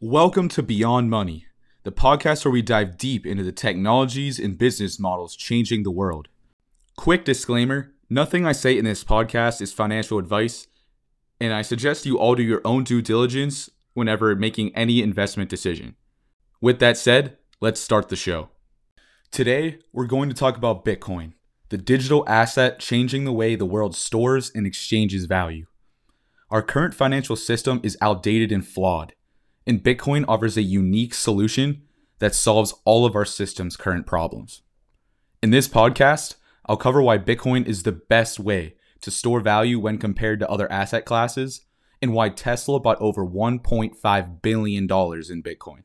Welcome to Beyond Money, the podcast where we dive deep into the technologies and business models changing the world. Quick disclaimer, nothing I say in this podcast is financial advice, and I suggest you all do your own due diligence whenever making any investment decision. With that said, let's start the show. Today, we're going to talk about Bitcoin, the digital asset changing the way the world stores and exchanges value. Our current financial system is outdated and flawed, and Bitcoin offers a unique solution that solves all of our system's current problems. In this podcast, I'll cover why Bitcoin is the best way to store value when compared to other asset classes, and why Tesla bought over $1.5 billion in Bitcoin.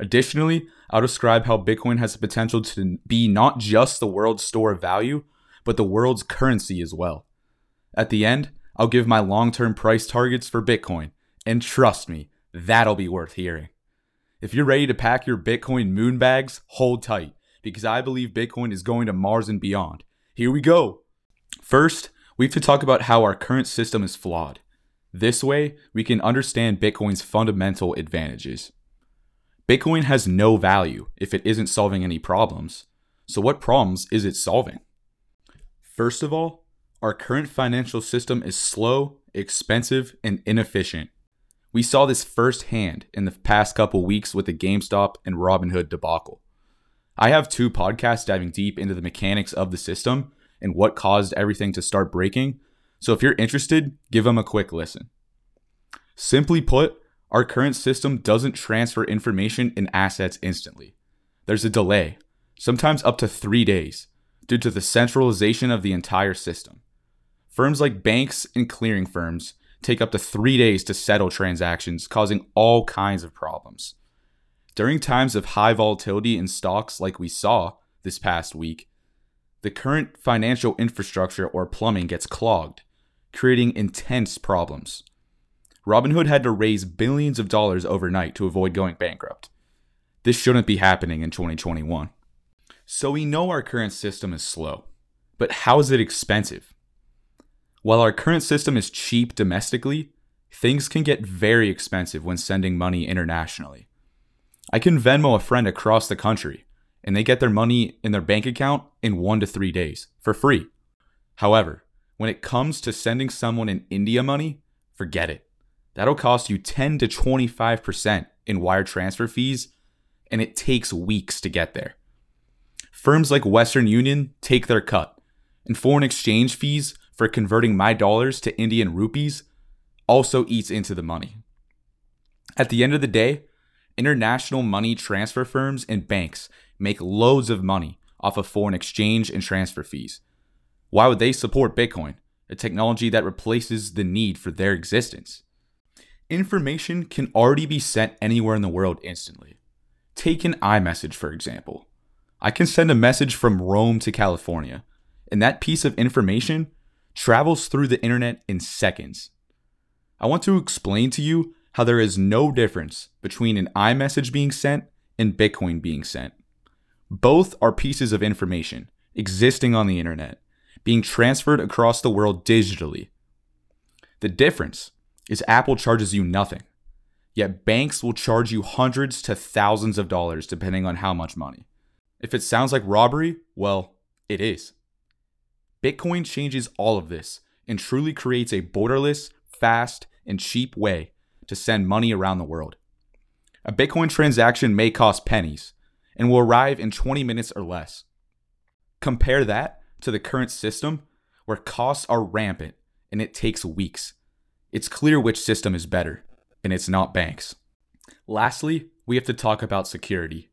Additionally, I'll describe how Bitcoin has the potential to be not just the world's store of value, but the world's currency as well. At the end, I'll give my long-term price targets for Bitcoin, and trust me, that'll be worth hearing. If you're ready to pack your Bitcoin moon bags, hold tight, because I believe Bitcoin is going to Mars and beyond. Here we go! First, we have to talk about how our current system is flawed. This way, we can understand Bitcoin's fundamental advantages. Bitcoin has no value if it isn't solving any problems. So what problems is it solving? First of all, our current financial system is slow, expensive, and inefficient. We saw this firsthand in the past couple weeks with the GameStop and Robinhood debacle. I have two podcasts diving deep into the mechanics of the system and what caused everything to start breaking, so if you're interested, give them a quick listen. Simply put, our current system doesn't transfer information and assets instantly. There's a delay, sometimes up to 3 days, due to the centralization of the entire system. Firms like banks and clearing firms take up to 3 days to settle transactions, causing all kinds of problems. During times of high volatility in stocks like we saw this past week, the current financial infrastructure or plumbing gets clogged, creating intense problems. Robinhood had to raise billions of dollars overnight to avoid going bankrupt. This shouldn't be happening in 2021. So we know our current system is slow, but how is it expensive? While our current system is cheap domestically, things can get very expensive when sending money internationally. I can Venmo a friend across the country, and they get their money in their bank account in 1 to 3 days for free. However, when it comes to sending someone in India money, forget it. That'll cost you 10 to 25% in wire transfer fees, and it takes weeks to get there. Firms like Western Union take their cut, and foreign exchange fees for converting my dollars to Indian rupees also eats into the money. At the end of the day, international money transfer firms and banks make loads of money off of foreign exchange and transfer fees. Why would they support Bitcoin, a technology that replaces the need for their existence? Information can already be sent anywhere in the world instantly. Take an iMessage, for example. I can send a message from Rome to California, and that piece of information travels through the internet in seconds. I want to explain to you how there is no difference between an iMessage being sent and Bitcoin being sent. Both are pieces of information existing on the internet, being transferred across the world digitally. The difference is Apple charges you nothing, yet banks will charge you hundreds to thousands of dollars depending on how much money. If it sounds like robbery, well, it is. Bitcoin changes all of this and truly creates a borderless, fast, and cheap way to send money around the world. A Bitcoin transaction may cost pennies and will arrive in 20 minutes or less. Compare that to the current system where costs are rampant and it takes weeks. It's clear which system is better, and it's not banks. Lastly, we have to talk about security.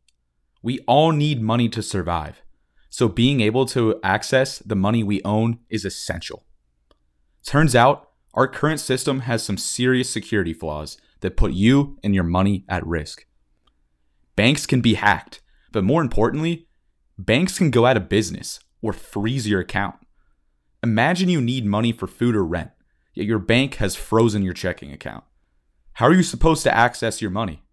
We all need money to survive, so being able to access the money we own is essential. Turns out, our current system has some serious security flaws that put you and your money at risk. Banks can be hacked, but more importantly, banks can go out of business or freeze your account. Imagine you need money for food or rent, yet your bank has frozen your checking account. How are you supposed to access your money?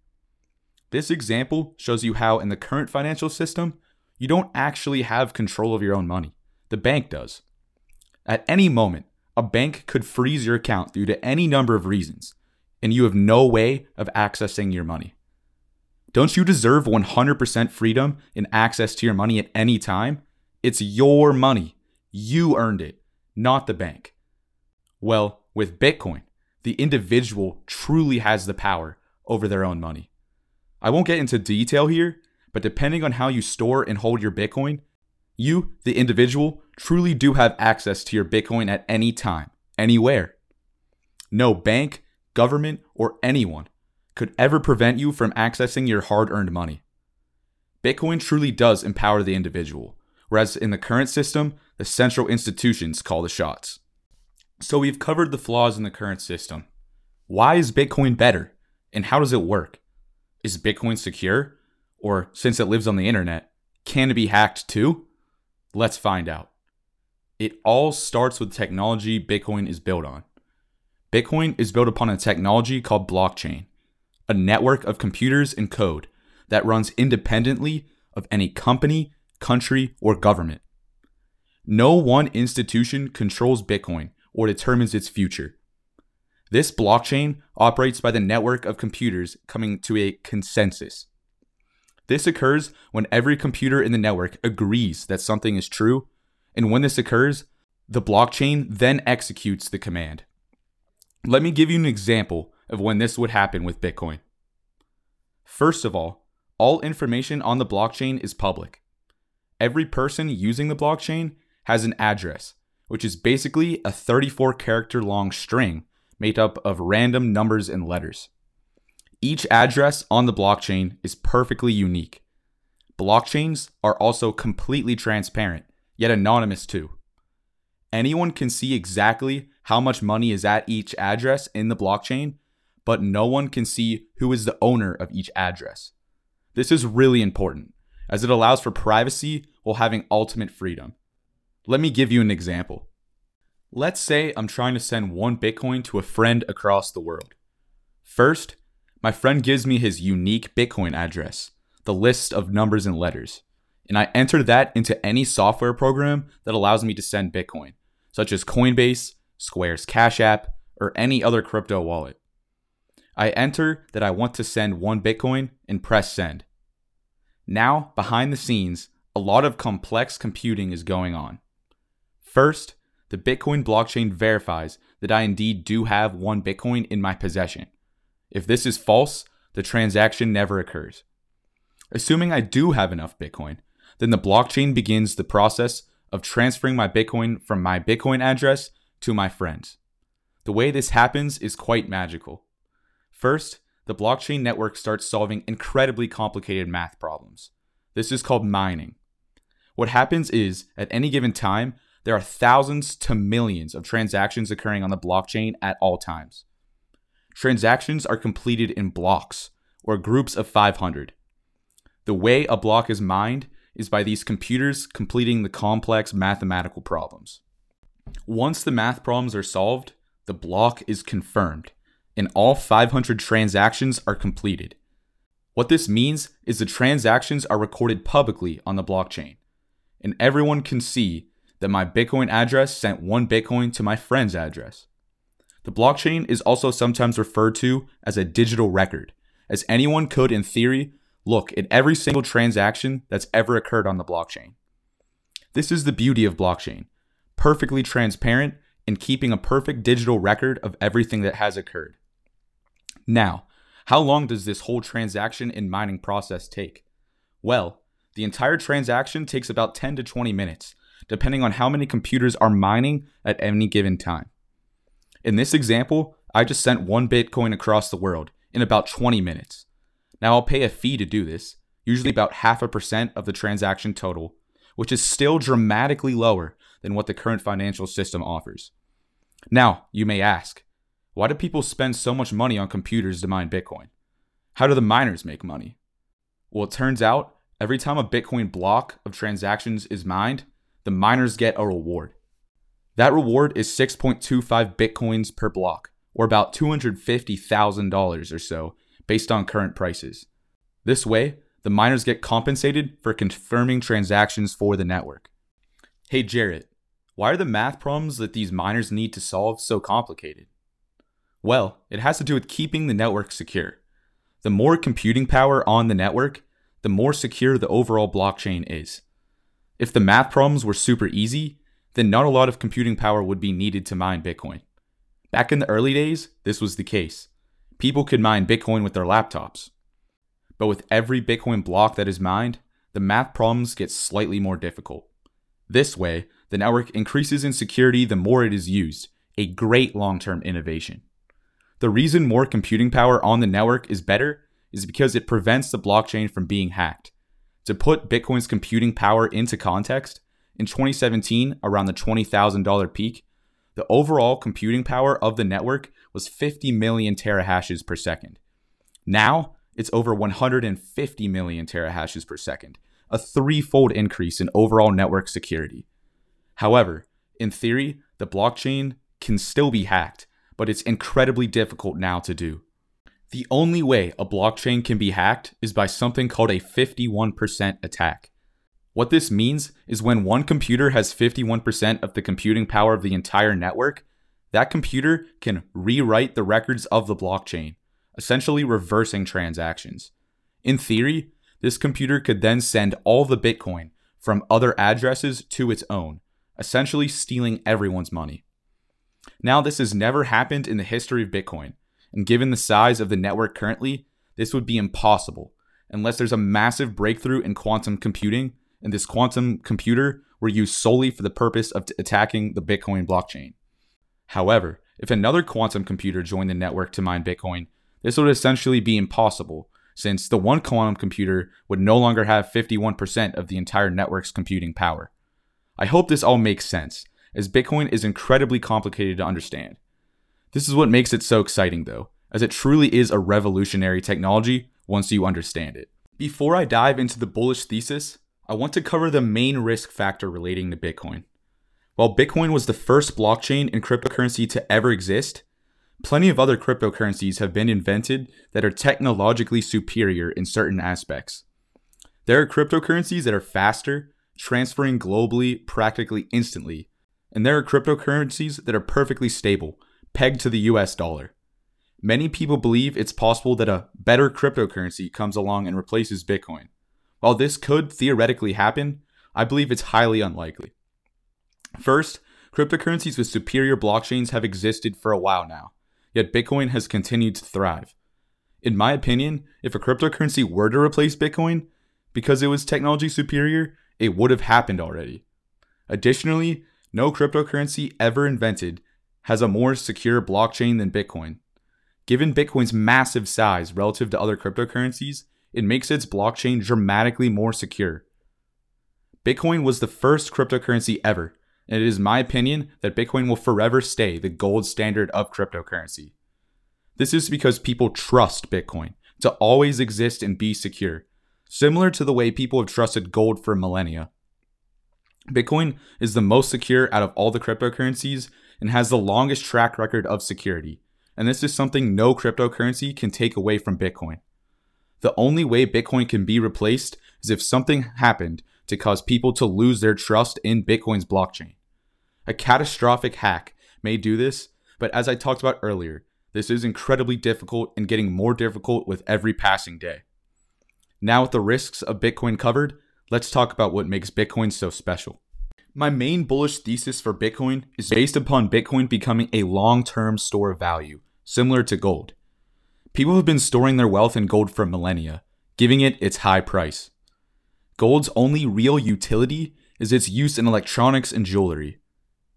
This example shows you how in the current financial system, you don't actually have control of your own money. The bank does. At any moment, a bank could freeze your account due to any number of reasons, and you have no way of accessing your money? Don't you deserve 100% freedom and access to your money at any time? It's your money. You earned it, not the bank. Well, with Bitcoin, the individual truly has the power over their own money. I won't get into detail here, but depending on how you store and hold your Bitcoin, you, the individual, truly do have access to your Bitcoin at any time, anywhere. No bank, government, or anyone could ever prevent you from accessing your hard-earned money. Bitcoin truly does empower the individual, whereas in the current system, the central institutions call the shots. So we've covered the flaws in the current system. Why is Bitcoin better? And how does it work? Is Bitcoin secure? Or since it lives on the internet, can it be hacked too? Let's find out. It all starts with technology Bitcoin is built on. Bitcoin is built upon a technology called blockchain, a network of computers and code that runs independently of any company, country, or government. No one institution controls Bitcoin or determines its future. This blockchain operates by the network of computers coming to a consensus. This occurs when every computer in the network agrees that something is true, and when this occurs, the blockchain then executes the command. Let me give you an example of when this would happen with Bitcoin. First of all information on the blockchain is public. Every person using the blockchain has an address, which is basically a 34-character long string made up of random numbers and letters. Each address on the blockchain is perfectly unique. Blockchains are also completely transparent, yet anonymous too. Anyone can see exactly how much money is at each address in the blockchain, but no one can see who is the owner of each address. This is really important, as it allows for privacy while having ultimate freedom. Let me give you an example. Let's say I'm trying to send 1 Bitcoin to a friend across the world. First, my friend gives me his unique Bitcoin address, the list of numbers and letters, and I enter that into any software program that allows me to send Bitcoin, such as Coinbase, Square's Cash App, or any other crypto wallet. I enter that I want to send 1 Bitcoin and press send. Now, behind the scenes, a lot of complex computing is going on. First, the Bitcoin blockchain verifies that I indeed do have 1 Bitcoin in my possession. If this is false, the transaction never occurs. Assuming I do have enough Bitcoin, then the blockchain begins the process of transferring my Bitcoin from my Bitcoin address to my friends. The way this happens is quite magical. First, the blockchain network starts solving incredibly complicated math problems. This is called mining. What happens is, at any given time, there are thousands to millions of transactions occurring on the blockchain at all times. Transactions are completed in blocks, or groups of 500. The way a block is mined is by these computers completing the complex mathematical problems. Once the math problems are solved, the block is confirmed, and all 500 transactions are completed. What this means is the transactions are recorded publicly on the blockchain, and everyone can see that my Bitcoin address sent 1 Bitcoin to my friend's address. The blockchain is also sometimes referred to as a digital record, as anyone could, in theory, look at every single transaction that's ever occurred on the blockchain. This is the beauty of blockchain, perfectly transparent and keeping a perfect digital record of everything that has occurred. Now, how long does this whole transaction and mining process take? Well, the entire transaction takes about 10 to 20 minutes, depending on how many computers are mining at any given time. In this example, I just sent 1 Bitcoin across the world in about 20 minutes. Now I'll pay a fee to do this, usually about 0.5% of the transaction total, which is still dramatically lower than what the current financial system offers. Now, you may ask, why do people spend so much money on computers to mine Bitcoin? How do the miners make money? Well, it turns out, every time a Bitcoin block of transactions is mined, the miners get a reward. That reward is 6.25 Bitcoins per block, or about $250,000 or so, based on current prices. This way, the miners get compensated for confirming transactions for the network. Hey Jarrett, why are the math problems that these miners need to solve so complicated? Well, it has to do with keeping the network secure. The more computing power on the network, the more secure the overall blockchain is. If the math problems were super easy, then not a lot of computing power would be needed to mine Bitcoin. Back in the early days, this was the case. People could mine Bitcoin with their laptops. But with every Bitcoin block that is mined, the math problems get slightly more difficult. This way, the network increases in security the more it is used, a great long-term innovation. The reason more computing power on the network is better is because it prevents the blockchain from being hacked. To put Bitcoin's computing power into context, in 2017, around the $20,000 peak, the overall computing power of the network was 50 million terahashes per second. Now, it's over 150 million terahashes per second, a threefold increase in overall network security. However, in theory, the blockchain can still be hacked, but it's incredibly difficult now to do. The only way a blockchain can be hacked is by something called a 51% attack. What this means is when one computer has 51% of the computing power of the entire network, that computer can rewrite the records of the blockchain, essentially reversing transactions. In theory, this computer could then send all the Bitcoin from other addresses to its own, essentially stealing everyone's money. Now, this has never happened in the history of Bitcoin, and given the size of the network currently, this would be impossible unless there's a massive breakthrough in quantum computing, and this quantum computer were used solely for the purpose of attacking the Bitcoin blockchain. However, if another quantum computer joined the network to mine Bitcoin, this would essentially be impossible, since the one quantum computer would no longer have 51% of the entire network's computing power. I hope this all makes sense, as Bitcoin is incredibly complicated to understand. This is what makes it so exciting though, as it truly is a revolutionary technology once you understand it. Before I dive into the bullish thesis, I want to cover the main risk factor relating to Bitcoin. While Bitcoin was the first blockchain and cryptocurrency to ever exist, plenty of other cryptocurrencies have been invented that are technologically superior in certain aspects. There are cryptocurrencies that are faster, transferring globally practically instantly, and there are cryptocurrencies that are perfectly stable, pegged to the US dollar. Many people believe it's possible that a better cryptocurrency comes along and replaces Bitcoin. While this could theoretically happen, I believe it's highly unlikely. First, cryptocurrencies with superior blockchains have existed for a while now, yet Bitcoin has continued to thrive. In my opinion, if a cryptocurrency were to replace Bitcoin, because it was technology superior, it would have happened already. Additionally, no cryptocurrency ever invented has a more secure blockchain than Bitcoin. Given Bitcoin's massive size relative to other cryptocurrencies, it makes its blockchain dramatically more secure. Bitcoin was the first cryptocurrency ever, and it is my opinion that Bitcoin will forever stay the gold standard of cryptocurrency. This is because people trust Bitcoin to always exist and be secure, similar to the way people have trusted gold for millennia. Bitcoin is the most secure out of all the cryptocurrencies and has the longest track record of security, and this is something no cryptocurrency can take away from Bitcoin. The only way Bitcoin can be replaced is if something happened to cause people to lose their trust in Bitcoin's blockchain. A catastrophic hack may do this, but as I talked about earlier, this is incredibly difficult and getting more difficult with every passing day. Now with the risks of Bitcoin covered, let's talk about what makes Bitcoin so special. My main bullish thesis for Bitcoin is based upon Bitcoin becoming a long-term store of value, similar to gold. People have been storing their wealth in gold for millennia, giving it its high price. Gold's only real utility is its use in electronics and jewelry.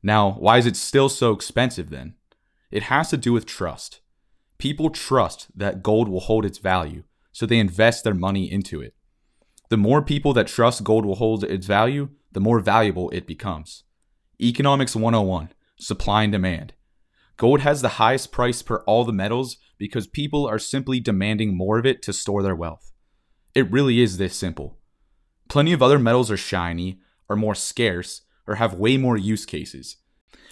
Now, why is it still so expensive then? It has to do with trust. People trust that gold will hold its value, so they invest their money into it. The more people that trust gold will hold its value, the more valuable it becomes. Economics 101, supply and demand. Gold has the highest price per all the metals because people are simply demanding more of it to store their wealth. It really is this simple. Plenty of other metals are shiny, are more scarce, or have way more use cases.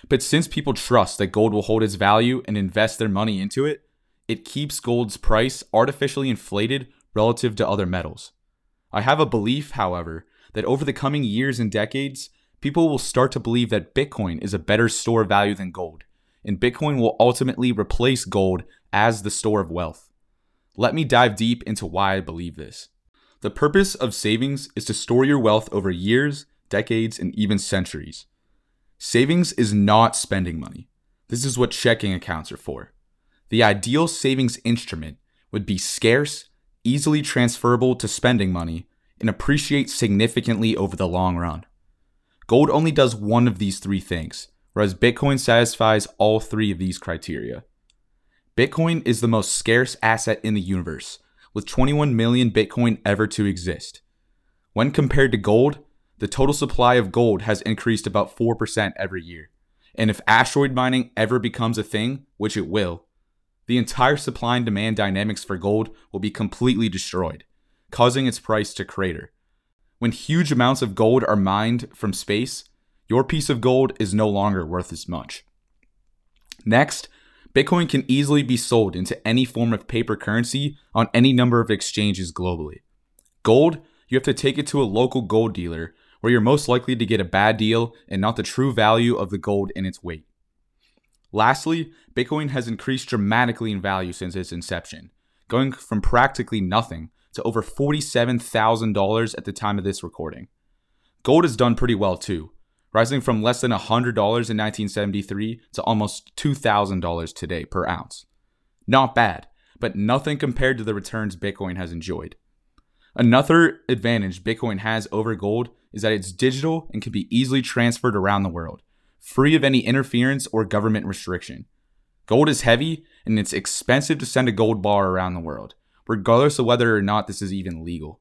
But since people trust that gold will hold its value and invest their money into it, it keeps gold's price artificially inflated relative to other metals. I have a belief, however, that over the coming years and decades, people will start to believe that Bitcoin is a better store of value than gold, and Bitcoin will ultimately replace gold as the store of wealth. Let me dive deep into why I believe this. The purpose of savings is to store your wealth over years, decades, and even centuries. Savings is not spending money. This is what checking accounts are for. The ideal savings instrument would be scarce, easily transferable to spending money, and appreciate significantly over the long run. Gold only does one of these three things, whereas Bitcoin satisfies all three of these criteria. Bitcoin is the most scarce asset in the universe, with 21 million Bitcoin ever to exist. When compared to gold, the total supply of gold has increased about 4% every year. And if asteroid mining ever becomes a thing, which it will, the entire supply and demand dynamics for gold will be completely destroyed, causing its price to crater. When huge amounts of gold are mined from space, your piece of gold is no longer worth as much. Next, Bitcoin can easily be sold into any form of paper currency on any number of exchanges globally. Gold, you have to take it to a local gold dealer where you're most likely to get a bad deal and not the true value of the gold in its weight. Lastly, Bitcoin has increased dramatically in value since its inception, going from practically nothing to over $47,000 at the time of this recording. Gold has done pretty well too, rising from less than $100 in 1973 to almost $2,000 today per ounce. Not bad, but nothing compared to the returns Bitcoin has enjoyed. Another advantage Bitcoin has over gold is that it's digital and can be easily transferred around the world, free of any interference or government restriction. Gold is heavy and it's expensive to send a gold bar around the world, regardless of whether or not this is even legal.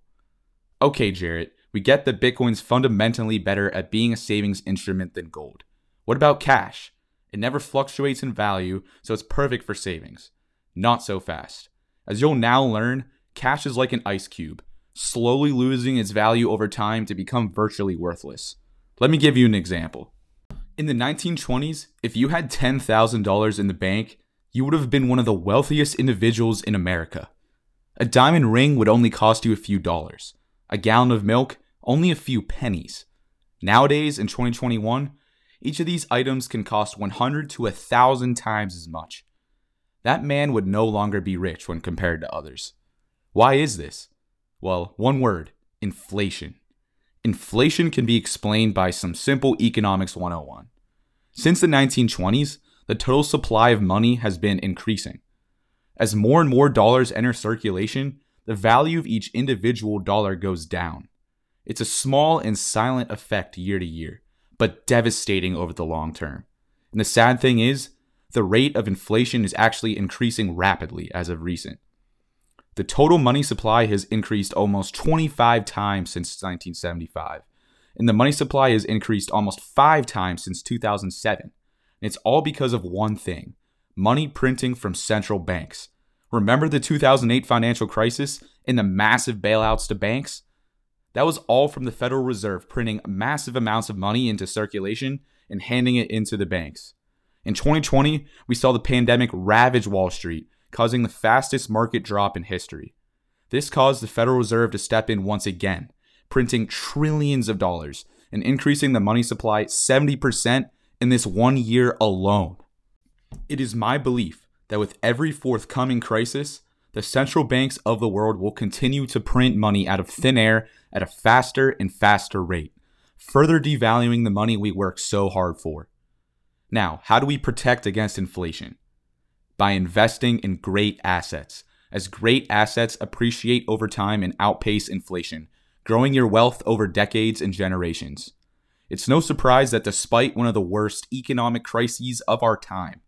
Okay, Jarrett, we get that Bitcoin's fundamentally better at being a savings instrument than gold. What about cash? It never fluctuates in value, so it's perfect for savings. Not so fast. As you'll now learn, cash is like an ice cube, slowly losing its value over time to become virtually worthless. Let me give you an example. In the 1920s, if you had $10,000 in the bank, you would have been one of the wealthiest individuals in America. A diamond ring would only cost you a few dollars. A gallon of milk, only a few pennies. Nowadays, in 2021, each of these items can cost 100 to 1,000 times as much. That man would no longer be rich when compared to others. Why is this? Well, one word, inflation. Inflation can be explained by some simple economics 101. Since the 1920s, the total supply of money has been increasing. As more and more dollars enter circulation, the value of each individual dollar goes down. It's a small and silent effect year to year, but devastating over the long term. And the sad thing is, the rate of inflation is actually increasing rapidly as of recent. The total money supply has increased almost 25 times since 1975, and the money supply has increased almost 5 times since 2007. And it's all because of one thing. Money printing from central banks. Remember the 2008 financial crisis and the massive bailouts to banks? That was all from the Federal Reserve printing massive amounts of money into circulation and handing it into the banks. In 2020, we saw the pandemic ravage Wall Street, causing the fastest market drop in history. This caused the Federal Reserve to step in once again, printing trillions of dollars and increasing the money supply 70% in this one year alone. It is my belief that with every forthcoming crisis, the central banks of the world will continue to print money out of thin air at a faster and faster rate, further devaluing the money we work so hard for. Now, how do we protect against inflation? By investing in great assets, as great assets appreciate over time and outpace inflation, growing your wealth over decades and generations. It's no surprise that despite one of the worst economic crises of our time,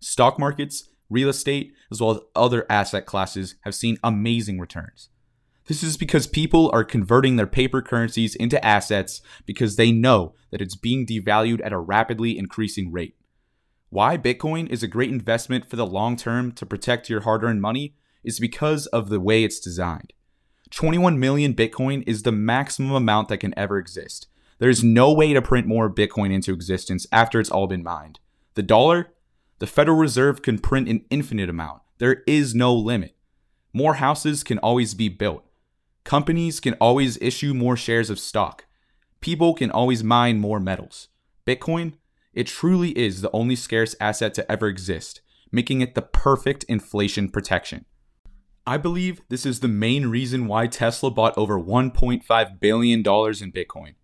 stock markets, real estate, as well as other asset classes have seen amazing returns. This is because people are converting their paper currencies into assets because they know that it's being devalued at a rapidly increasing rate. Why Bitcoin is a great investment for the long term to protect your hard-earned money is because of the way it's designed. 21 million Bitcoin is the maximum amount that can ever exist. There's no way to print more Bitcoin into existence after it's all been mined. The dollar? The Federal Reserve can print an infinite amount. There is no limit. More houses can always be built. Companies can always issue more shares of stock. People can always mine more metals. Bitcoin, It truly is the only scarce asset to ever exist, making it the perfect inflation protection. I believe this is the main reason why Tesla bought over $1.5 billion in Bitcoin.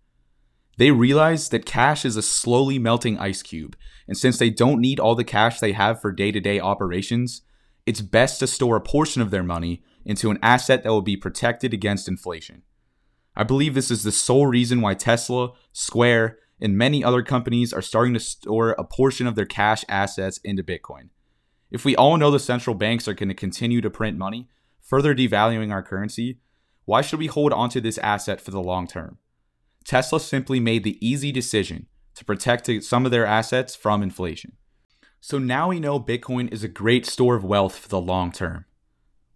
They realized that cash is a slowly melting ice cube, and since they don't need all the cash they have for day-to-day operations, it's best to store a portion of their money into an asset that will be protected against inflation. I believe this is the sole reason why Tesla, Square, and many other companies are starting to store a portion of their cash assets into Bitcoin. If we all know the central banks are going to continue to print money, further devaluing our currency, why should we hold onto this asset for the long term? Tesla simply made the easy decision to protect some of their assets from inflation. So now we know Bitcoin is a great store of wealth for the long term.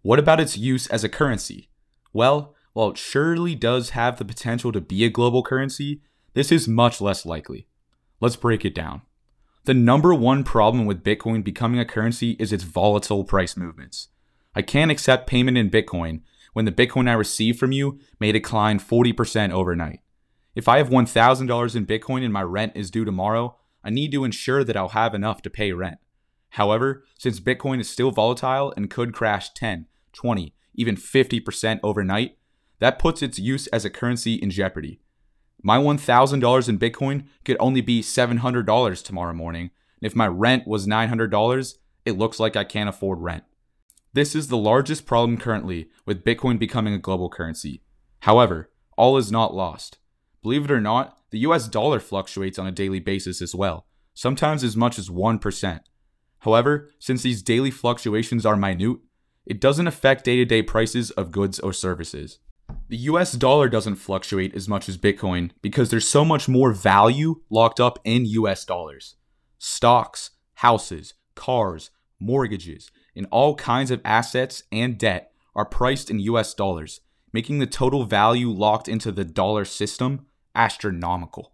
What about its use as a currency? Well, while it surely does have the potential to be a global currency, this is much less likely. Let's break it down. The number one problem with Bitcoin becoming a currency is its volatile price movements. I can't accept payment in Bitcoin when the Bitcoin I receive from you may decline 40% overnight. If I have $1,000 in Bitcoin and my rent is due tomorrow, I need to ensure that I'll have enough to pay rent. However, since Bitcoin is still volatile and could crash 10, 20, even 50% overnight, that puts its use as a currency in jeopardy. My $1,000 in Bitcoin could only be $700 tomorrow morning, and if my rent was $900, it looks like I can't afford rent. This is the largest problem currently with Bitcoin becoming a global currency. However, all is not lost. Believe it or not, the US dollar fluctuates on a daily basis as well, sometimes as much as 1%. However, since these daily fluctuations are minute, it doesn't affect day-to-day prices of goods or services. The US dollar doesn't fluctuate as much as Bitcoin because there's so much more value locked up in US dollars. Stocks, houses, cars, mortgages, and all kinds of assets and debt are priced in US dollars, making the total value locked into the dollar system astronomical.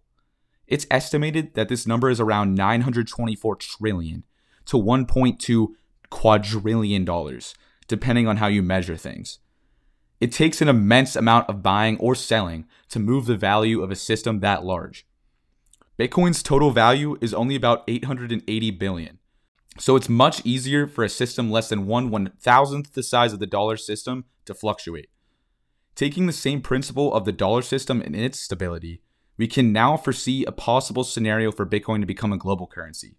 It's estimated that this number is around $924 trillion to $1.2 quadrillion, depending on how you measure things. It takes an immense amount of buying or selling to move the value of a system that large. Bitcoin's total value is only about $880 billion, so it's much easier for a system less than 1/1000th the size of the dollar system to fluctuate. Taking the same principle of the dollar system and its stability, we can now foresee a possible scenario for Bitcoin to become a global currency.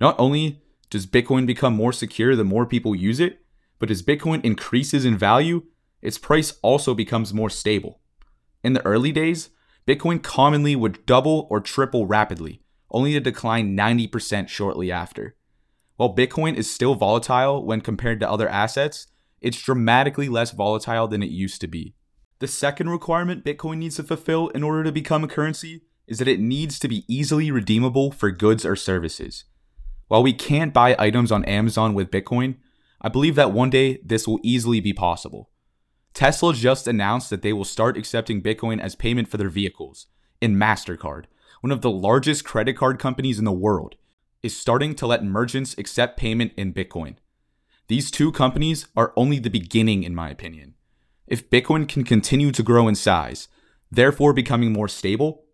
Not only does Bitcoin become more secure the more people use it, but as Bitcoin increases in value, its price also becomes more stable. In the early days, Bitcoin commonly would double or triple rapidly, only to decline 90% shortly after. While Bitcoin is still volatile when compared to other assets, it's dramatically less volatile than it used to be. The second requirement Bitcoin needs to fulfill in order to become a currency is that it needs to be easily redeemable for goods or services. While we can't buy items on Amazon with Bitcoin, I believe that one day this will easily be possible. Tesla just announced that they will start accepting Bitcoin as payment for their vehicles, and Mastercard, one of the largest credit card companies in the world, is starting to let merchants accept payment in Bitcoin. These two companies are only the beginning, in my opinion. If Bitcoin can continue to grow in size, therefore becoming more stable,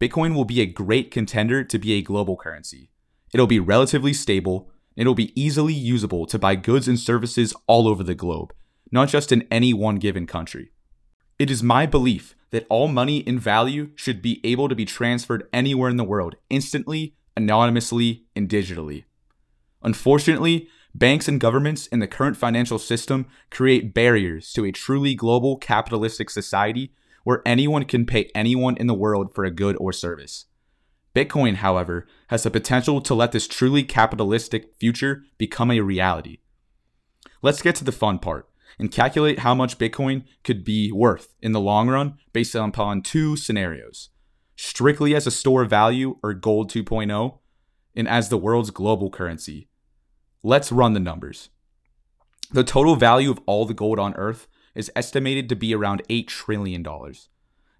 Bitcoin will be a great contender to be a global currency. It'll be relatively stable, and it'll be easily usable to buy goods and services all over the globe, not just in any one given country. It is my belief that all money in value should be able to be transferred anywhere in the world, instantly, anonymously, and digitally. Unfortunately, banks and governments in the current financial system create barriers to a truly global capitalistic society where anyone can pay anyone in the world for a good or service. Bitcoin, however, has the potential to let this truly capitalistic future become a reality. Let's get to the fun part and calculate how much Bitcoin could be worth in the long run based upon two scenarios: strictly as a store of value or gold 2.0, and as the world's global currency. Let's run the numbers. The total value of all the gold on Earth is estimated to be around $8 trillion.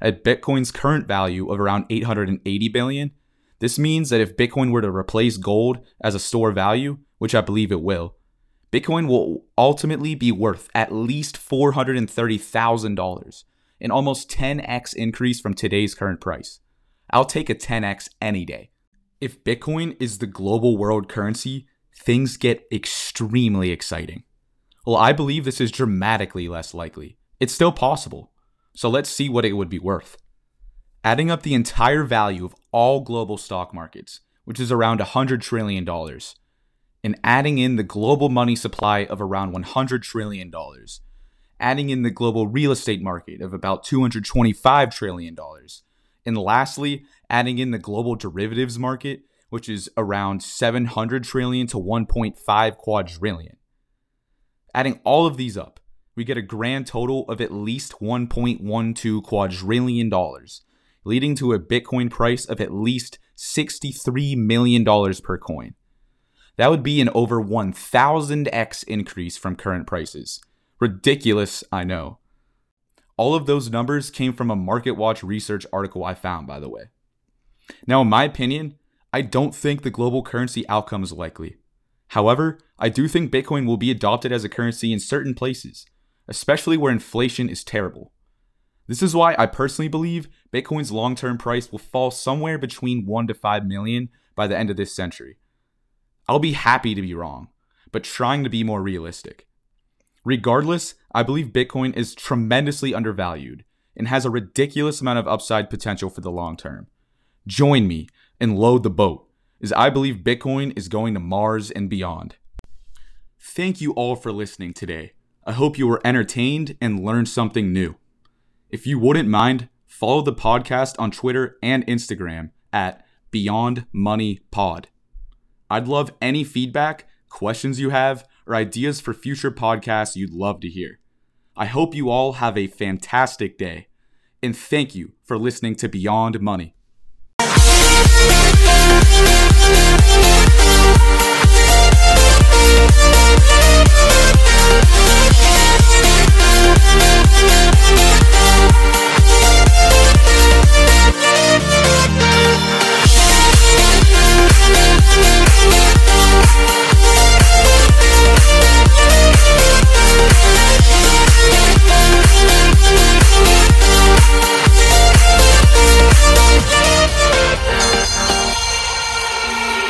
At Bitcoin's current value of around $880 billion, this means that if Bitcoin were to replace gold as a store of value, which I believe it will, Bitcoin will ultimately be worth at least $430,000, an almost 10x increase from today's current price. I'll take a 10x any day. If Bitcoin is the global world currency, things get extremely exciting. Well, I believe this is dramatically less likely. It's still possible. So let's see what it would be worth. Adding up the entire value of all global stock markets, which is around $100 trillion, and adding in the global money supply of around $100 trillion, adding in the global real estate market of about $225 trillion, and lastly, adding in the global derivatives market, which is around 700 trillion to 1.5 quadrillion. Adding all of these up, we get a grand total of at least $1.12 quadrillion, leading to a Bitcoin price of at least $63 million per coin. That would be an over 1,000x increase from current prices. Ridiculous, I know. All of those numbers came from a MarketWatch research article I found, by the way. Now, in my opinion, I don't think the global currency outcome is likely. However, I do think Bitcoin will be adopted as a currency in certain places, especially where inflation is terrible. This is why I personally believe Bitcoin's long-term price will fall somewhere between 1 to 5 million by the end of this century. I'll be happy to be wrong, but trying to be more realistic. Regardless, I believe Bitcoin is tremendously undervalued and has a ridiculous amount of upside potential for the long term. Join me and load the boat, as I believe Bitcoin is going to Mars and beyond. Thank you all for listening today. I hope you were entertained and learned something new. If you wouldn't mind, follow the podcast on Twitter and Instagram at Beyond Money Pod. I'd love any feedback, questions you have, or ideas for future podcasts you'd love to hear. I hope you all have a fantastic day, and thank you for listening to Beyond Money.